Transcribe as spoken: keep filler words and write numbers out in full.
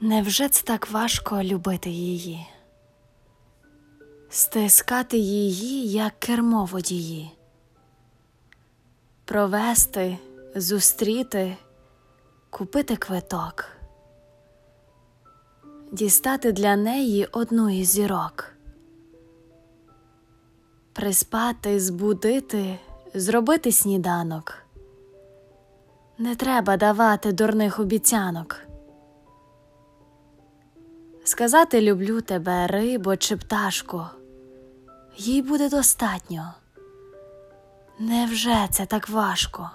Невже це так важко любити її? Стискати її, як кермо водії. Провести, зустріти, купити квиток. Дістати для неї одну із зірок. Приспати, збудити, зробити сніданок. Не треба давати дурних обіцянок. Сказати «люблю тебе, рибо чи пташко» їй буде достатньо. Невже це так важко?